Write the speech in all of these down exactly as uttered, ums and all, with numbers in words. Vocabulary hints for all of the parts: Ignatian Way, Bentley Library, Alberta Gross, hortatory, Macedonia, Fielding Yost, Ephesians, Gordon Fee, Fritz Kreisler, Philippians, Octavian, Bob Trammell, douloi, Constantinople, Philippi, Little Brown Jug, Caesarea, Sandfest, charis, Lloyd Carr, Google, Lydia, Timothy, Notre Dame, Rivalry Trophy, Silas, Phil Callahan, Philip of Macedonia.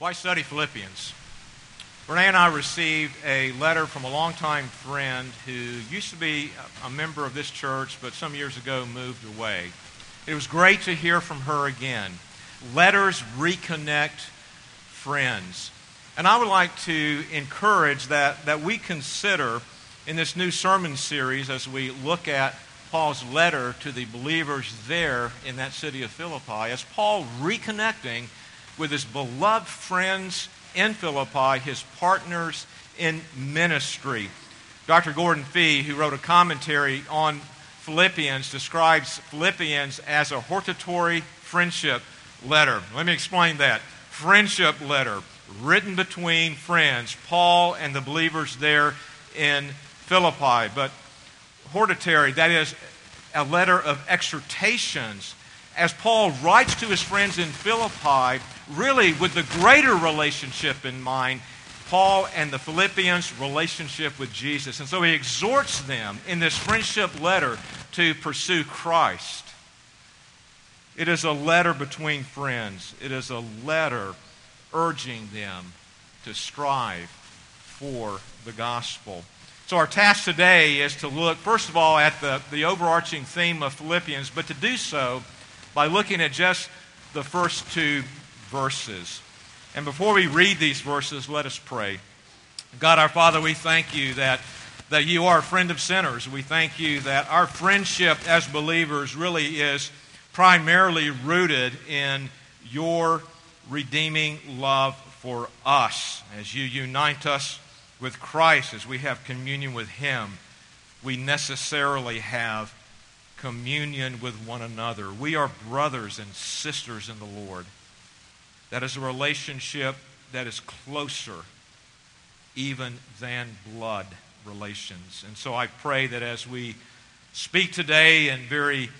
Why study Philippians? Renee and I received a letter from a longtime friend who used to be a member of this church, but some years ago moved away. It was great to hear from her again. Letters reconnect friends. And I would like to encourage that, that we consider in this new sermon series as we look at Paul's letter to the believers there in that city of Philippi, as Paul reconnecting with his beloved friends in Philippi, his partners in ministry. Doctor Gordon Fee, who wrote a commentary on Philippians, describes Philippians as a hortatory friendship letter. Let me explain that. Friendship letter written between friends, Paul and the believers there in Philippi. But hortatory, that is a letter of exhortations, as Paul writes to his friends in Philippi, really with the greater relationship in mind, Paul and the Philippians' relationship with Jesus. And so he exhorts them in this friendship letter to pursue Christ. It is a letter between friends. It is a letter urging them to strive for the gospel. So our task today is to look, first of all, at the, the overarching theme of Philippians, but to do so by looking at just the first two verses. And before we read these verses, let us pray. God, our Father, we thank you that, that you are a friend of sinners. We thank you that our friendship as believers really is primarily rooted in your redeeming love for us. As you unite us with Christ, as we have communion with Him, we necessarily have communion with one another. We are brothers and sisters in the Lord. That is a relationship that is closer even than blood relations. And so I pray that as we speak today in very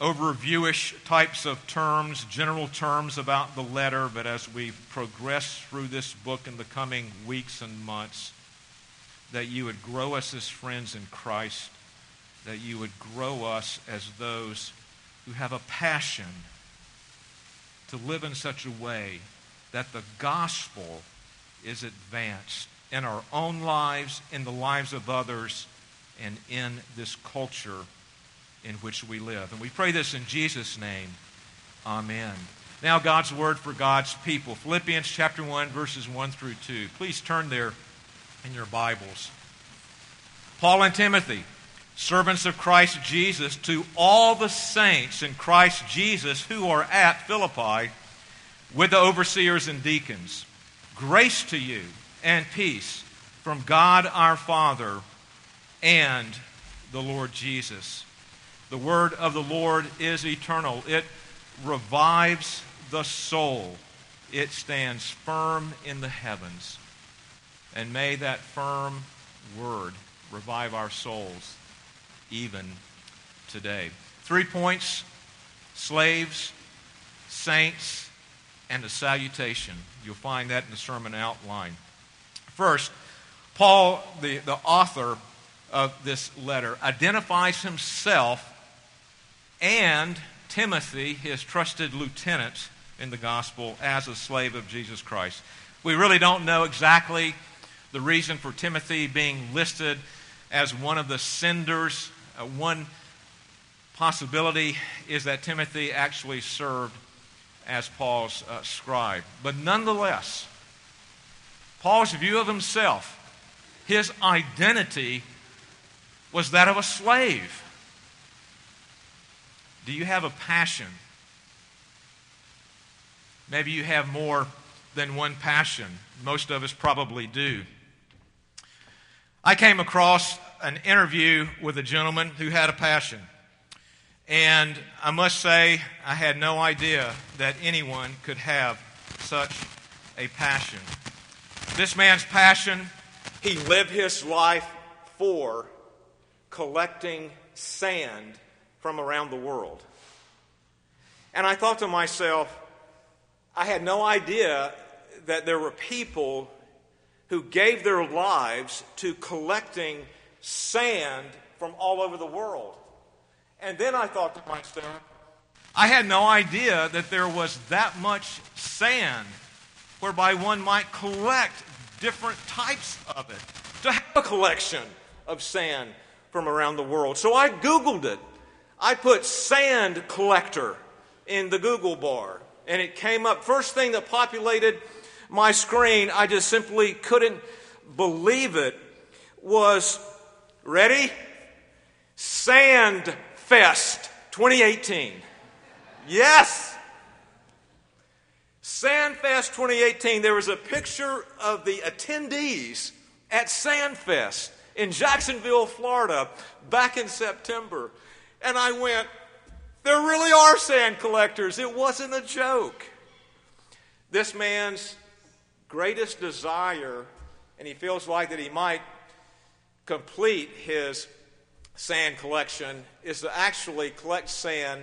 overviewish types of terms, general terms about the letter, but as we progress through this book in the coming weeks and months, that you would grow us as friends in Christ, that you would grow us as those who have a passion to live in such a way that the gospel is advanced in our own lives, in the lives of others, and in this culture in which we live. And we pray this in Jesus' name. Amen. Now God's word for God's people. Philippians chapter one, verses one through two. Please turn there in your Bibles. Paul and Timothy, servants of Christ Jesus, to all the saints in Christ Jesus who are at Philippi with the overseers and deacons. Grace to you and peace from God our Father and the Lord Jesus. The word of the Lord is eternal. It revives the soul. It stands firm in the heavens. And may that firm word revive our souls even today. Three points: slaves, saints, and a salutation. You'll find that in the sermon outline. First, Paul, the, the author of this letter, identifies himself and Timothy, his trusted lieutenant in the gospel, as a slave of Jesus Christ. We really don't know exactly the reason for Timothy being listed as one of the senders. Uh, one possibility is that Timothy actually served as Paul's uh, scribe. But nonetheless, Paul's view of himself, his identity, was that of a slave. Do you have a passion? Maybe you have more than one passion. Most of us probably do. I came across an interview with a gentleman who had a passion. And I must say, I had no idea that anyone could have such a passion. This man's passion, he lived his life for collecting sand from around the world. And I thought to myself, I had no idea that there were people who gave their lives to collecting sand from all over the world. And then I thought to myself, I had no idea that there was that much sand whereby one might collect different types of it, to have a collection of sand from around the world. So I Googled it. I put sand collector in the Google bar, and it came up. First thing that populated my screen, I just simply couldn't believe it, was, ready? Sand Fest twenty eighteen. Yes! Sandfest twenty eighteen. There was a picture of the attendees at Sandfest in Jacksonville, Florida, back in September. And I went, there really are sand collectors. It wasn't a joke. This man's greatest desire, and he feels like that he might complete his sand collection, is to actually collect sand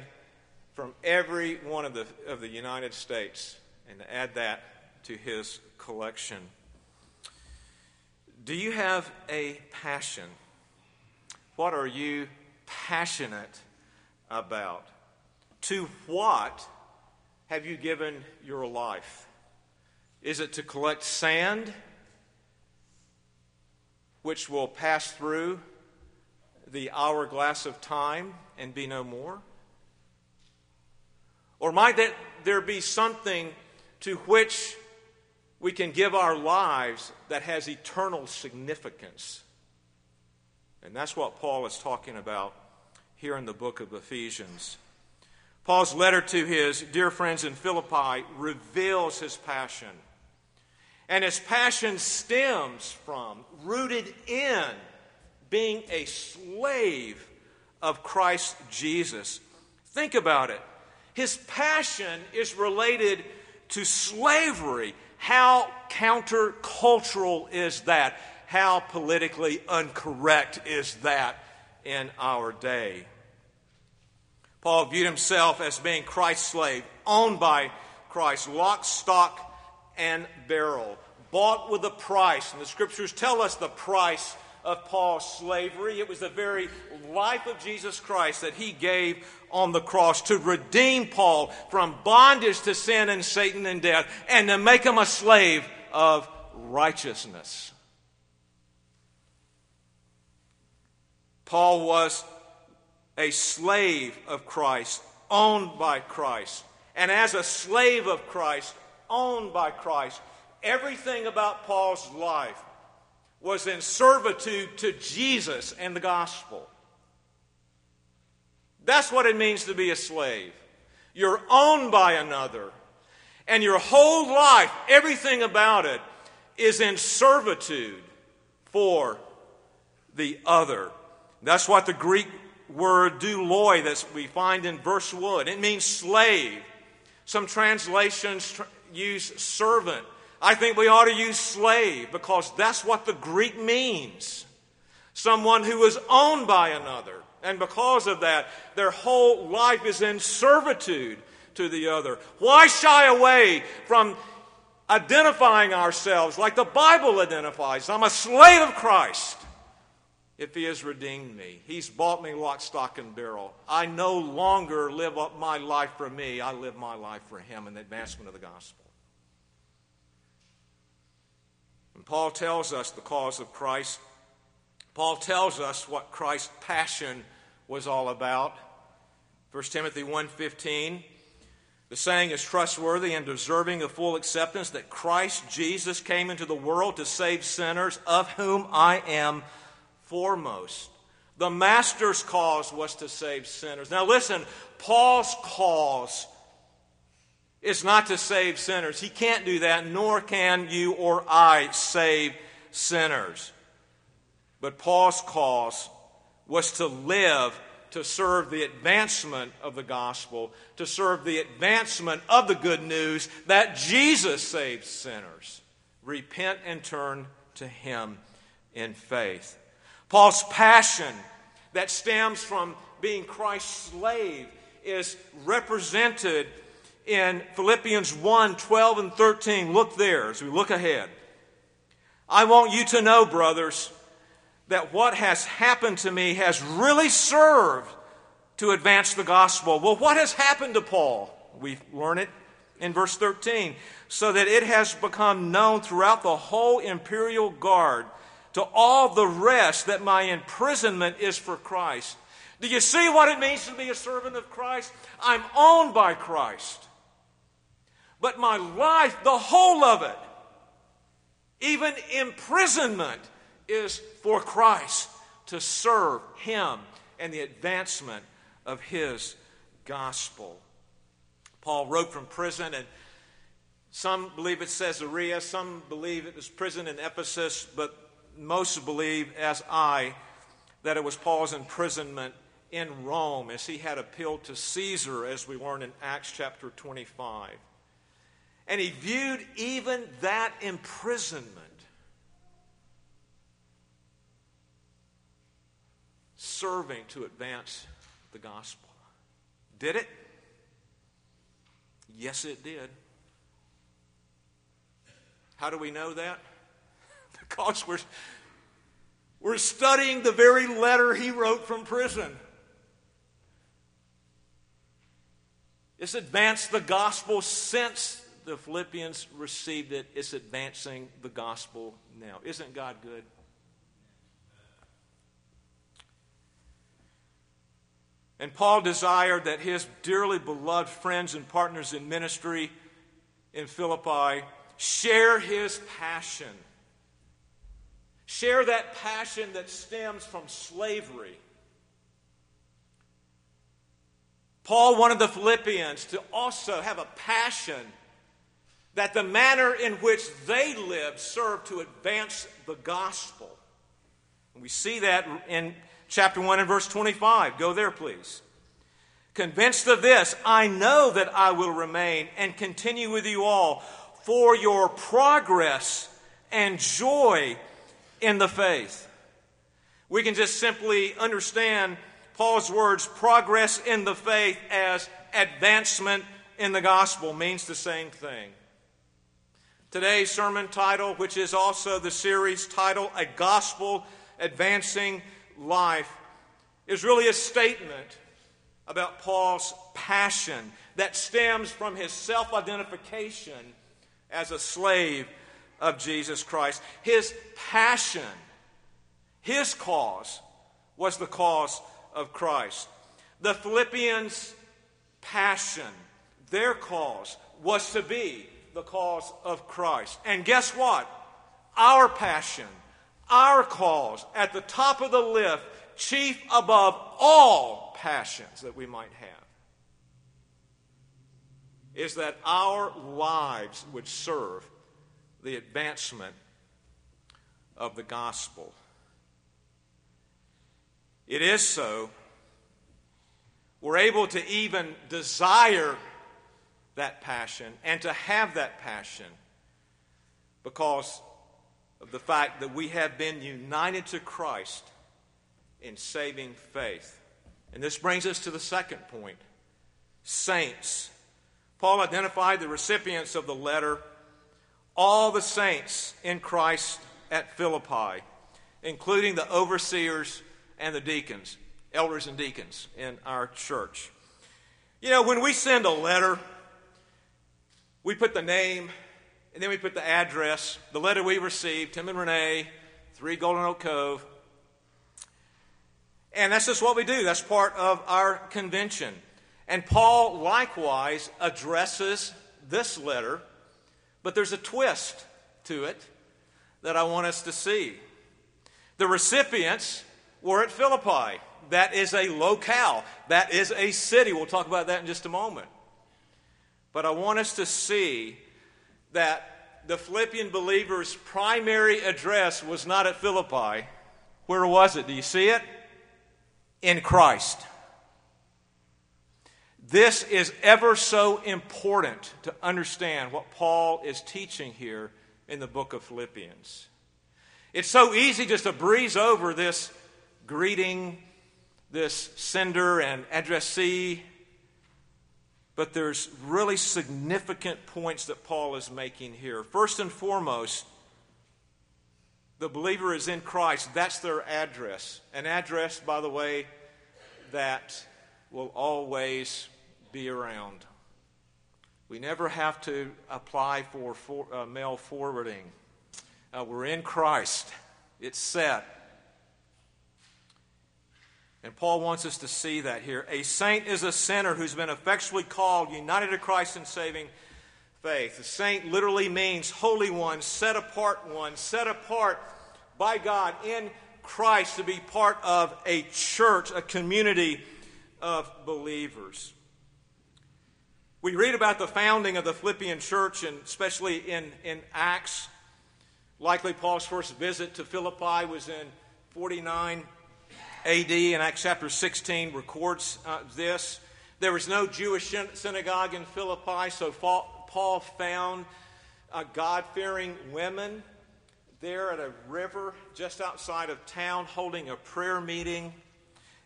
from every one of the of the United States and to add that to his collection. Do you have a passion? What are you passionate about? To what have you given your life? Is it to collect sand, which will pass through the hourglass of time and be no more? Or might there be something to which we can give our lives that has eternal significance? And that's what Paul is talking about here in the book of Ephesians. Paul's letter to his dear friends in Philippi reveals his passion. And his passion stems from, rooted in, being a slave of Christ Jesus. Think about it. His passion is related to slavery. How countercultural is that? How politically incorrect is that in our day? Paul viewed himself as being Christ's slave, owned by Christ, lock, stock, and barrel, bought with a price. And the Scriptures tell us the price of Paul's slavery. It was the very life of Jesus Christ that he gave on the cross to redeem Paul from bondage to sin and Satan and death, and to make him a slave of righteousness. Paul was a slave of Christ, owned by Christ. And as a slave of Christ, owned by Christ, everything about Paul's life was in servitude to Jesus and the gospel. That's what it means to be a slave. You're owned by another, and your whole life, everything about it, is in servitude for the other. That's what the Greek word douloi that we find in verse one. It means slave. Some translations tr- use servant. I think we ought to use slave because that's what the Greek means. Someone who is owned by another. And because of that, their whole life is in servitude to the other. Why shy away from identifying ourselves like the Bible identifies? I'm a slave of Christ if he has redeemed me. He's bought me lock, stock, and barrel. I no longer live up my life for me. I live my life for him in the advancement of the gospel. And Paul tells us the cause of Christ. Paul tells us what Christ's passion was all about. First Timothy one fifteen, the saying is trustworthy and deserving of full acceptance that Christ Jesus came into the world to save sinners, of whom I am foremost. The Master's cause was to save sinners. Now listen, Paul's cause is not to save sinners. He can't do that, nor can you or I save sinners. But Paul's cause was to live to serve the advancement of the gospel, to serve the advancement of the good news that Jesus saves sinners. Repent and turn to him in faith. Paul's passion that stems from being Christ's slave is represented in Philippians one, twelve, and thirteen. Look there as we look ahead. I want you to know, brothers, that what has happened to me has really served to advance the gospel. Well, what has happened to Paul? We learn it in verse thirteen, so that it has become known throughout the whole imperial guard to all the rest that my imprisonment is for Christ. Do you see what it means to be a servant of Christ? I'm owned by Christ. But my life, the whole of it, even imprisonment, is for Christ, to serve Him and the advancement of His gospel. Paul wrote from prison, and some believe it's Caesarea, some believe it was prison in Ephesus, but most believe, as I, that it was Paul's imprisonment in Rome, as he had appealed to Caesar, as we learn in Acts chapter twenty-five. And he viewed even that imprisonment, serving to advance the gospel. Did it? Yes, it did. How do we know that? Because we're, we're studying the very letter he wrote from prison. It's advanced the gospel since the Philippians received it. It's advancing the gospel now. Isn't God good? And Paul desired that his dearly beloved friends and partners in ministry in Philippi share his passion. Share that passion that stems from slavery. Paul wanted the Philippians to also have a passion that the manner in which they lived served to advance the gospel. And we see that in chapter one and verse twenty-five. Go there, please. Convinced of this, I know that I will remain and continue with you all for your progress and joy in the faith. We can just simply understand Paul's words, progress in the faith, as advancement in the gospel, means the same thing. Today's sermon title, which is also the series title, A Gospel Advancing Life, is really a statement about Paul's passion that stems from his self-identification as a slave of Jesus Christ. His passion, his cause, was the cause of Christ. The Philippians' passion, their cause, was to be the cause of Christ. And guess what? Our passion, our cause, at the top of the lift, chief above all passions that we might have, is that our lives would serve the advancement of the gospel. It is so we're able to even desire that passion and to have that passion because of the fact that we have been united to Christ in saving faith. And this brings us to the second point: saints. Paul identified the recipients of the letter, all the saints in Christ at Philippi, including the overseers and the deacons, elders and deacons in our church. You know, when we send a letter, we put the name, and then we put the address, the letter we received, Tim and Renee, three Golden Oak Cove. And that's just what we do. That's part of our convention. And Paul likewise addresses this letter, but there's a twist to it that I want us to see. The recipients were at Philippi. That is a locale. That is a city. We'll talk about that in just a moment. But I want us to see that the Philippian believers' primary address was not at Philippi. Where was it? Do you see it? In Christ. This is ever so important to understand what Paul is teaching here in the book of Philippians. It's so easy just to breeze over this greeting, this sender and addressee, but there's really significant points that Paul is making here. First and foremost, the believer is in Christ. That's their address. An address, by the way, that will always be around. We never have to apply for, for uh, mail forwarding. Uh, we're in Christ. It's set. And Paul wants us to see that here. A saint is a sinner who's been effectually called, united to Christ in saving faith. The saint literally means holy one, set apart one, set apart by God in Christ to be part of a church, a community of believers. We read about the founding of the Philippian church, and especially in, in Acts. Likely Paul's first visit to Philippi was in forty-nine A D, and Acts chapter sixteen records uh, this. There was no Jewish synagogue in Philippi, so Paul found uh, God-fearing women there at a river just outside of town holding a prayer meeting.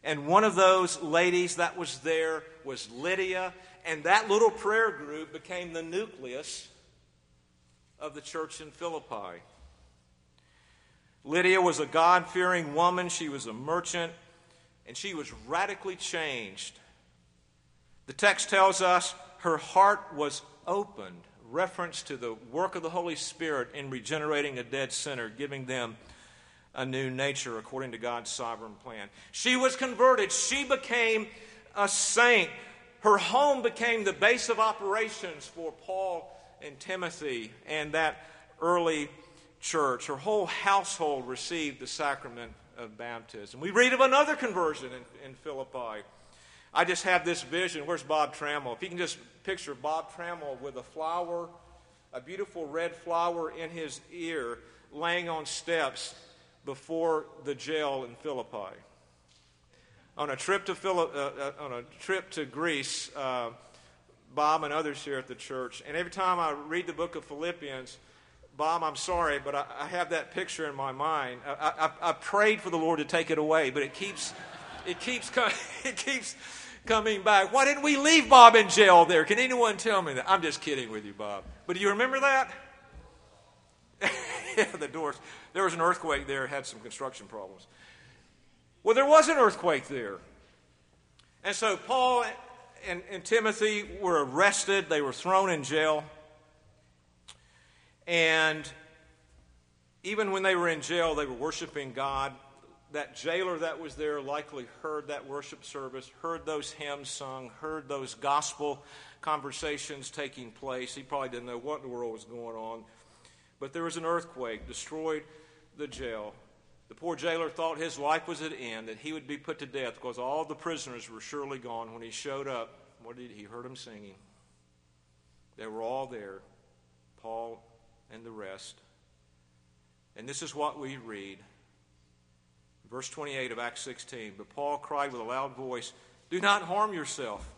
And one of those ladies that was there was Lydia, and that little prayer group became the nucleus of the church in Philippi. Lydia was a God-fearing woman. She was a merchant, and she was radically changed. The text tells us her heart was opened, reference to the work of the Holy Spirit in regenerating a dead sinner, giving them a new nature according to God's sovereign plan. She was converted. She became a saint. Her home became the base of operations for Paul and Timothy and that early church. Her whole household received the sacrament of baptism. We read of another conversion in, in Philippi. I just have this vision. Where's Bob Trammell? If you can just picture Bob Trammell with a flower, a beautiful red flower in his ear, laying on steps before the jail in Philippi. On a trip to Philip, uh, on a trip to Greece, uh, Bob and others here at the church, and every time I read the book of Philippians, Bob, I'm sorry, but I, I have that picture in my mind. I, I, I prayed for the Lord to take it away, but it keeps, it keeps, com- it keeps coming back. Why didn't we leave Bob in jail there? Can anyone tell me that? I'm just kidding with you, Bob. But do you remember that? Yeah, the doors. There was an earthquake there. Had some construction problems. Well, there was an earthquake there, and so Paul and, and Timothy were arrested. They were thrown in jail. And even when they were in jail, they were worshiping God. That jailer that was there likely heard that worship service, heard those hymns sung, heard those gospel conversations taking place. He probably didn't know what in the world was going on. But there was an earthquake, destroyed the jail. The poor jailer thought his life was at end, that he would be put to death because all the prisoners were surely gone. When he showed up, what did he heard them singing? They were all there, Paul and the rest. And this is what we read. Verse twenty-eight of Acts sixteen. But Paul cried with a loud voice, "Do not harm yourself,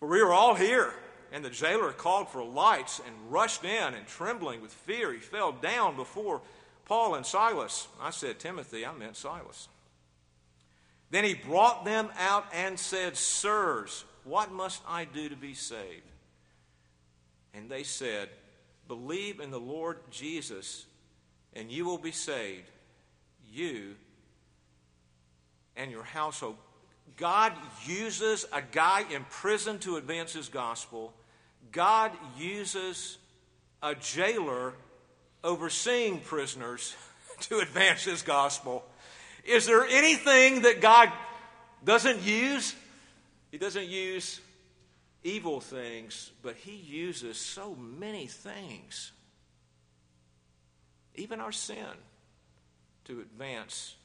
for we are all here." And the jailer called for lights and rushed in, and trembling with fear, he fell down before Paul and Silas. I said Timothy, I meant Silas. Then he brought them out and said, "Sirs, what must I do to be saved?" And they said, "Believe in the Lord Jesus, and you will be saved, you and your household." God uses a guy in prison to advance his gospel. God uses a jailer overseeing prisoners to advance his gospel. Is there anything that God doesn't use? He doesn't use evil things, but he uses so many things, even our sin, to advance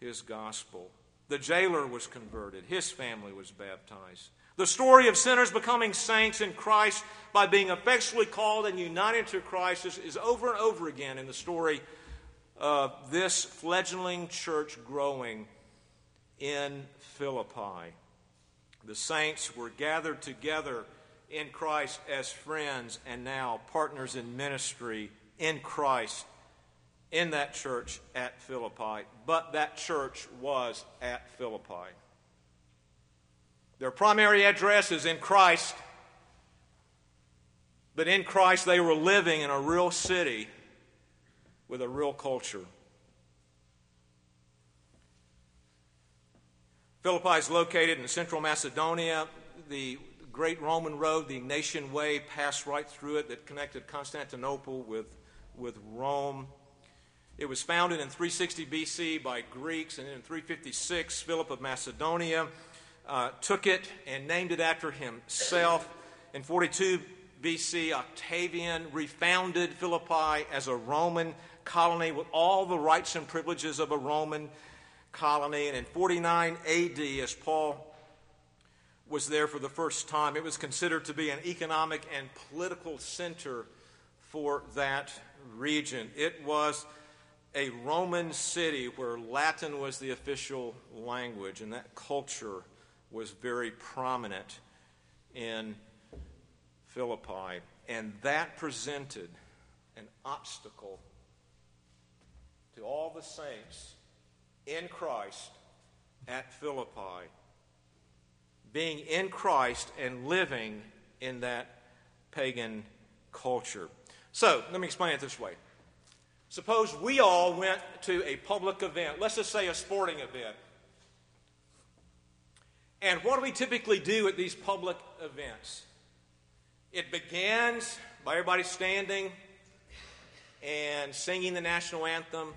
his gospel. The jailer was converted. His family was baptized. The story of sinners becoming saints in Christ by being effectually called and united to Christ is, is over and over again in the story of this fledgling church growing in Philippi. The saints were gathered together in Christ as friends and now partners in ministry in Christ in that church at Philippi. But that church was at Philippi. Their primary address is in Christ, but in Christ they were living in a real city with a real culture. Philippi is located in central Macedonia. The great Roman road, the Ignatian Way, passed right through it that connected Constantinople with, with Rome. It was founded in three sixty B C by Greeks, and then in three fifty-six, Philip of Macedonia uh, took it and named it after himself. In forty-two B C, Octavian refounded Philippi as a Roman colony with all the rights and privileges of a Roman colony. And in forty-nine A D, as Paul was there for the first time, it was considered to be an economic and political center for that region. It was a Roman city where Latin was the official language, and that culture was very prominent in Philippi. And that presented an obstacle to all the saints in Christ at Philippi, being in Christ and living in that pagan culture. So, let me explain it this way. Suppose we all went to a public event, let's just say a sporting event. And what do we typically do at these public events? It begins by everybody standing and singing the national anthem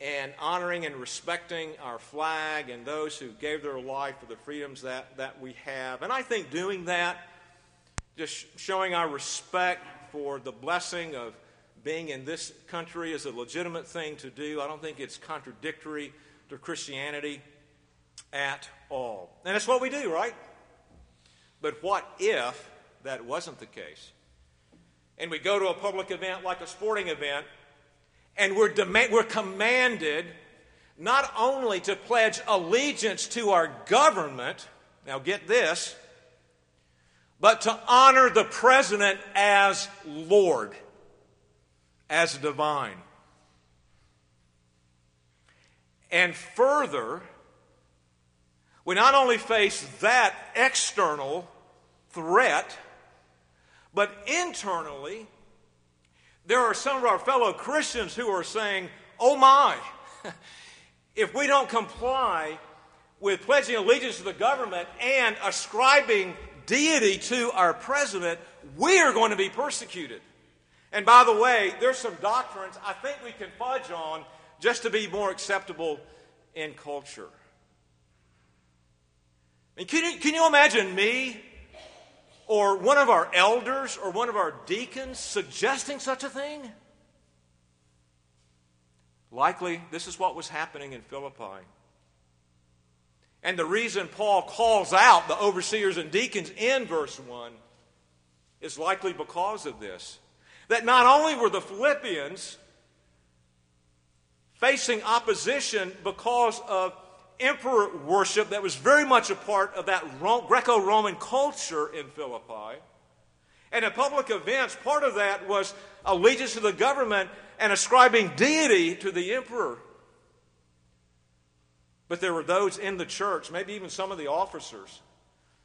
and honoring and respecting our flag and those who gave their life for the freedoms that, that we have. And I think doing that, just showing our respect for the blessing of being in this country, is a legitimate thing to do. I don't think it's contradictory to Christianity at all. And it's what we do, right? But what if that wasn't the case? And we go to a public event like a sporting event, and we're, demand- we're commanded not only to pledge allegiance to our government, now get this, but to honor the president as Lord, as divine. And further, we not only face that external threat, but internally, there are some of our fellow Christians who are saying, oh my, if we don't comply with pledging allegiance to the government and ascribing deity to our president, we are going to be persecuted. And by the way, there's some doctrines I think we can fudge on just to be more acceptable in culture. I mean, can you, can you imagine me or one of our elders or one of our deacons suggesting such a thing? Likely, this is what was happening in Philippi. And the reason Paul calls out the overseers and deacons in verse one is likely because of this. That not only were the Philippians facing opposition because of emperor worship that was very much a part of that Greco-Roman culture in Philippi, and at public events, part of that was allegiance to the government and ascribing deity to the emperor. But there were those in the church, maybe even some of the officers,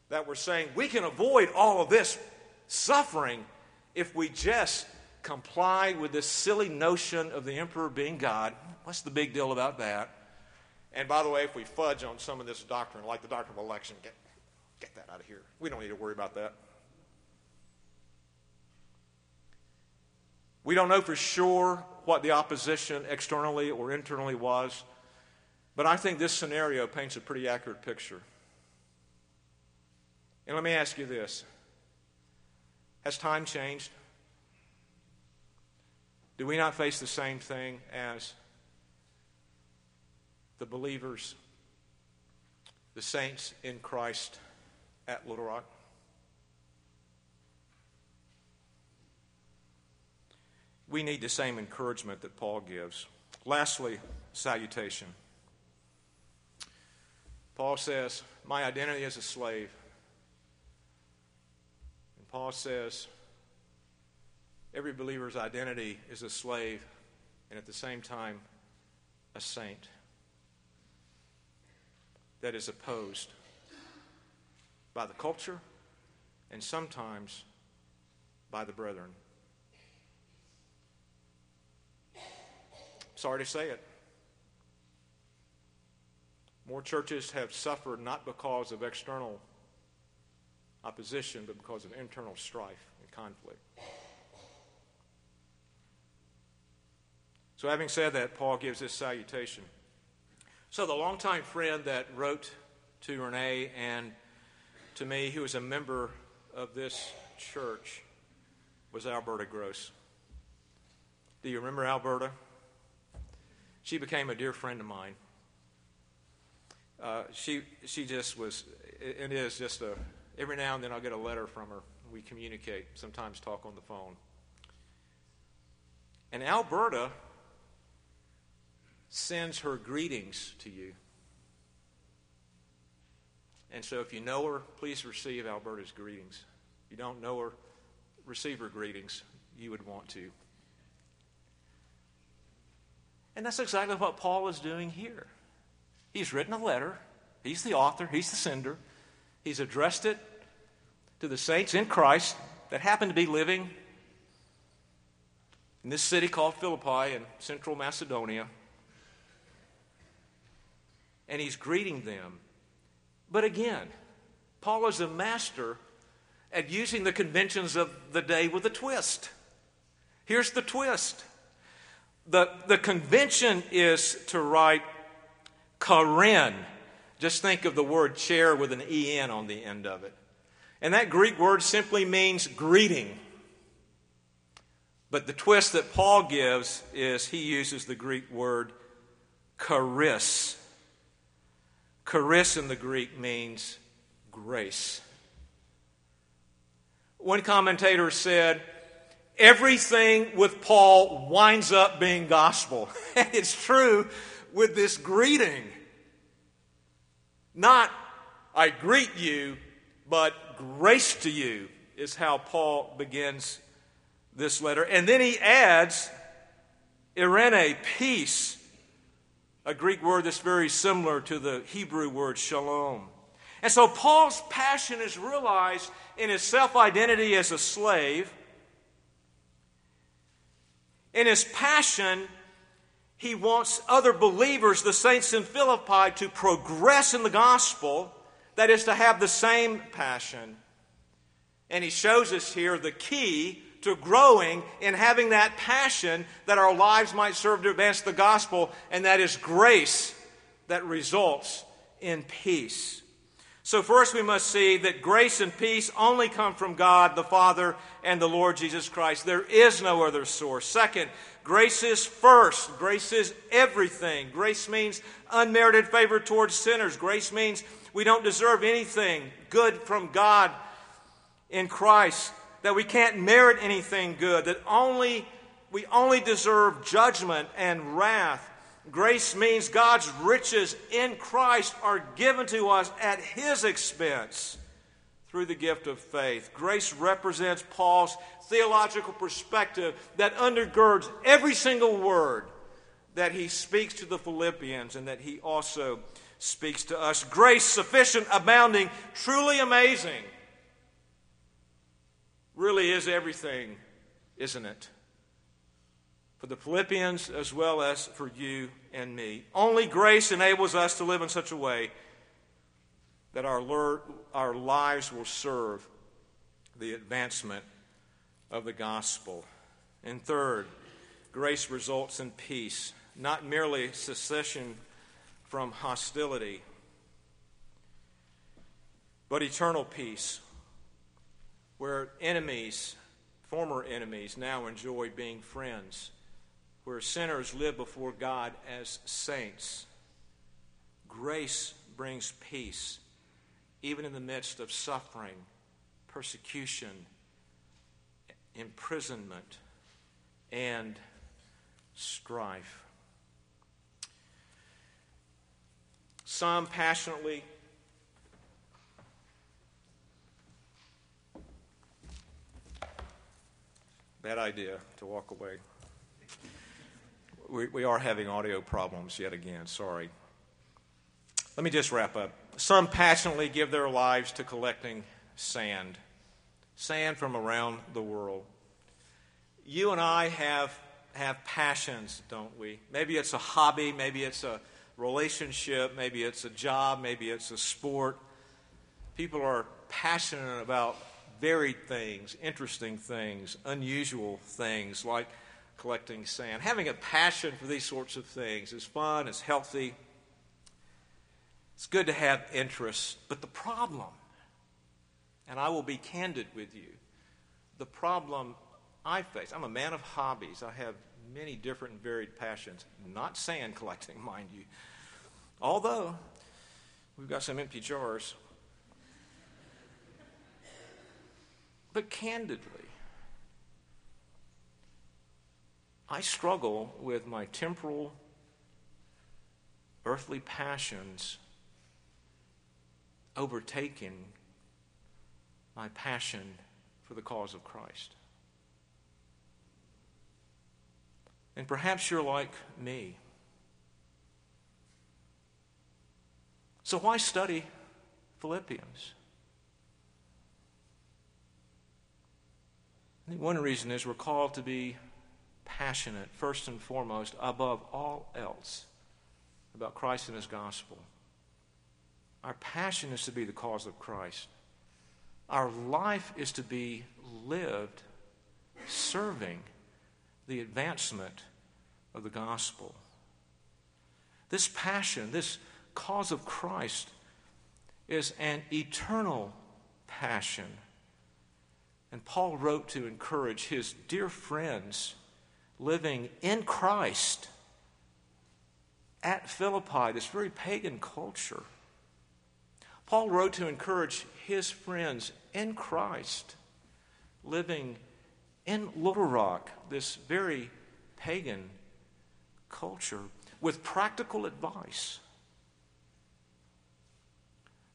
that were saying, we can avoid all of this suffering if we just comply with this silly notion of the emperor being God. What's the big deal about that? And by the way, if we fudge on some of this doctrine, like the doctrine of election, get, get that out of here. We don't need to worry about that. We don't know for sure what the opposition externally or internally was, but I think this scenario paints a pretty accurate picture. And let me ask you this. Has time changed? Do we not face the same thing as the believers, the saints in Christ at Little Rock? We need the same encouragement that Paul gives. Lastly, salutation. Paul says, my identity is a slave. Paul says, every believer's identity is a slave and at the same time a saint. That is opposed by the culture and sometimes by the brethren. Sorry to say it. More churches have suffered not because of external opposition, but because of internal strife and conflict. So having said that, Paul gives this salutation. So the longtime friend that wrote to Renee and to me, who was a member of this church, was Alberta Gross. Do you remember Alberta? She became a dear friend of mine. Uh, she she just was, and is just a, every now and then I'll get a letter from her. We communicate, sometimes talk on the phone. And Alberta sends her greetings to you. And so if you know her, please receive Alberta's greetings. If you don't know her, receive her greetings. You would want to. And that's exactly what Paul is doing here. He's written a letter. He's the author. He's the sender. He's addressed it to the saints in Christ that happen to be living in this city called Philippi in central Macedonia. And he's greeting them. But again, Paul is a master at using the conventions of the day with a twist. Here's the twist. The, the convention is to write Karen. Just think of the word chair with an E N on the end of it. And that Greek word simply means greeting. But the twist that Paul gives is he uses the Greek word charis. Charis in the Greek means grace. One commentator said, everything with Paul winds up being gospel. And it's true with this greeting. Not, I greet you, but grace to you is how Paul begins this letter. And then he adds, Irene, peace. A Greek word that's very similar to the Hebrew word shalom. And so Paul's passion is realized in his self-identity as a slave. In his passion, he wants other believers, the saints in Philippi, to progress in the gospel. That is, to have the same passion. And he shows us here the key to growing and having that passion that our lives might serve to advance the gospel, and that is grace that results in peace. So first we must see that grace and peace only come from God the Father and the Lord Jesus Christ. There is no other source. Second, grace is first. Grace is everything. Grace means unmerited favor towards sinners. Grace means we don't deserve anything good from God in Christ, that we can't merit anything good, that only we only deserve judgment and wrath. Grace means God's riches in Christ are given to us at His expense through the gift of faith. Grace represents Paul's theological perspective that undergirds every single word that he speaks to the Philippians and that he also speaks to us. Grace sufficient, abounding, truly amazing, really is everything, isn't it? For the Philippians as well as for you and me. Only grace enables us to live in such a way that our, lur- our lives will serve the advancement of the gospel. And third, grace results in peace, not merely secession from hostility, but eternal peace, where enemies, former enemies, now enjoy being friends, where sinners live before God as saints. Grace brings peace, even in the midst of suffering, persecution, imprisonment, and strife. Some passionately Bad idea to walk away. We, we are having audio problems yet again, sorry. Let me just wrap up. Some passionately give their lives to collecting sand, sand from around the world. You and I have, have passions, don't we? Maybe it's a hobby, maybe it's a relationship, maybe it's a job, maybe it's a sport. People are passionate about varied things, interesting things, unusual things like collecting sand. Having a passion for these sorts of things is fun, it's healthy. It's good to have interests, but the problem, and I will be candid with you, the problem I face, I'm a man of hobbies. I have many different and varied passions, not sand collecting, mind you. Although, we've got some empty jars. But candidly, I struggle with my temporal, earthly passions overtaking my passion for the cause of Christ. And perhaps you're like me. So why study Philippians? I think one reason is we're called to be passionate, first and foremost, above all else, about Christ and His gospel. Our passion is to be the cause of Christ. Our life is to be lived serving the advancement of the gospel. This passion, this cause of Christ, is an eternal passion. And Paul wrote to encourage his dear friends living in Christ at Philippi, this very pagan culture. Paul wrote to encourage his friends in Christ living in Little Rock, this very pagan culture, with practical advice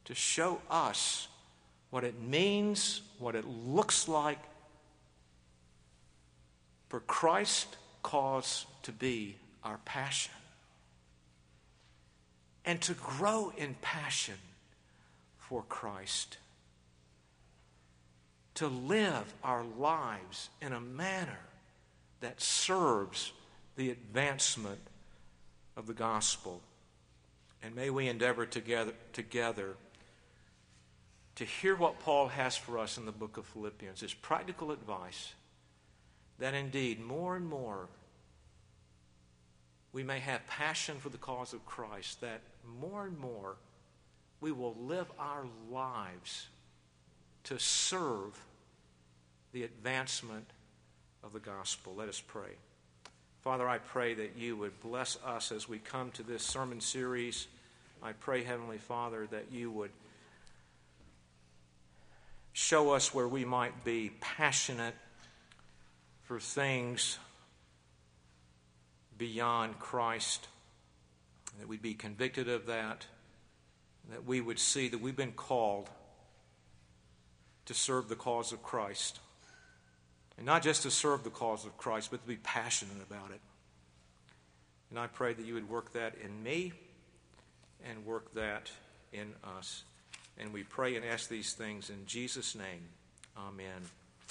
to show us what it means, what it looks like for Christ's cause to be our passion. And to grow in passion for Christ. To live our lives in a manner that serves the advancement of the gospel. And may we endeavor together, together to hear what Paul has for us in the book of Philippians, his practical advice, that indeed more and more we may have passion for the cause of Christ, that more and more we will live our lives to serve the advancement of the gospel. Let us pray. Father, I pray that you would bless us as we come to this sermon series. I pray, Heavenly Father, that you would show us where we might be passionate for things beyond Christ, that we'd be convicted of that, that we would see that we've been called to serve the cause of Christ. And not just to serve the cause of Christ, but to be passionate about it. And I pray that you would work that in me and work that in us. And we pray and ask these things in Jesus' name. Amen.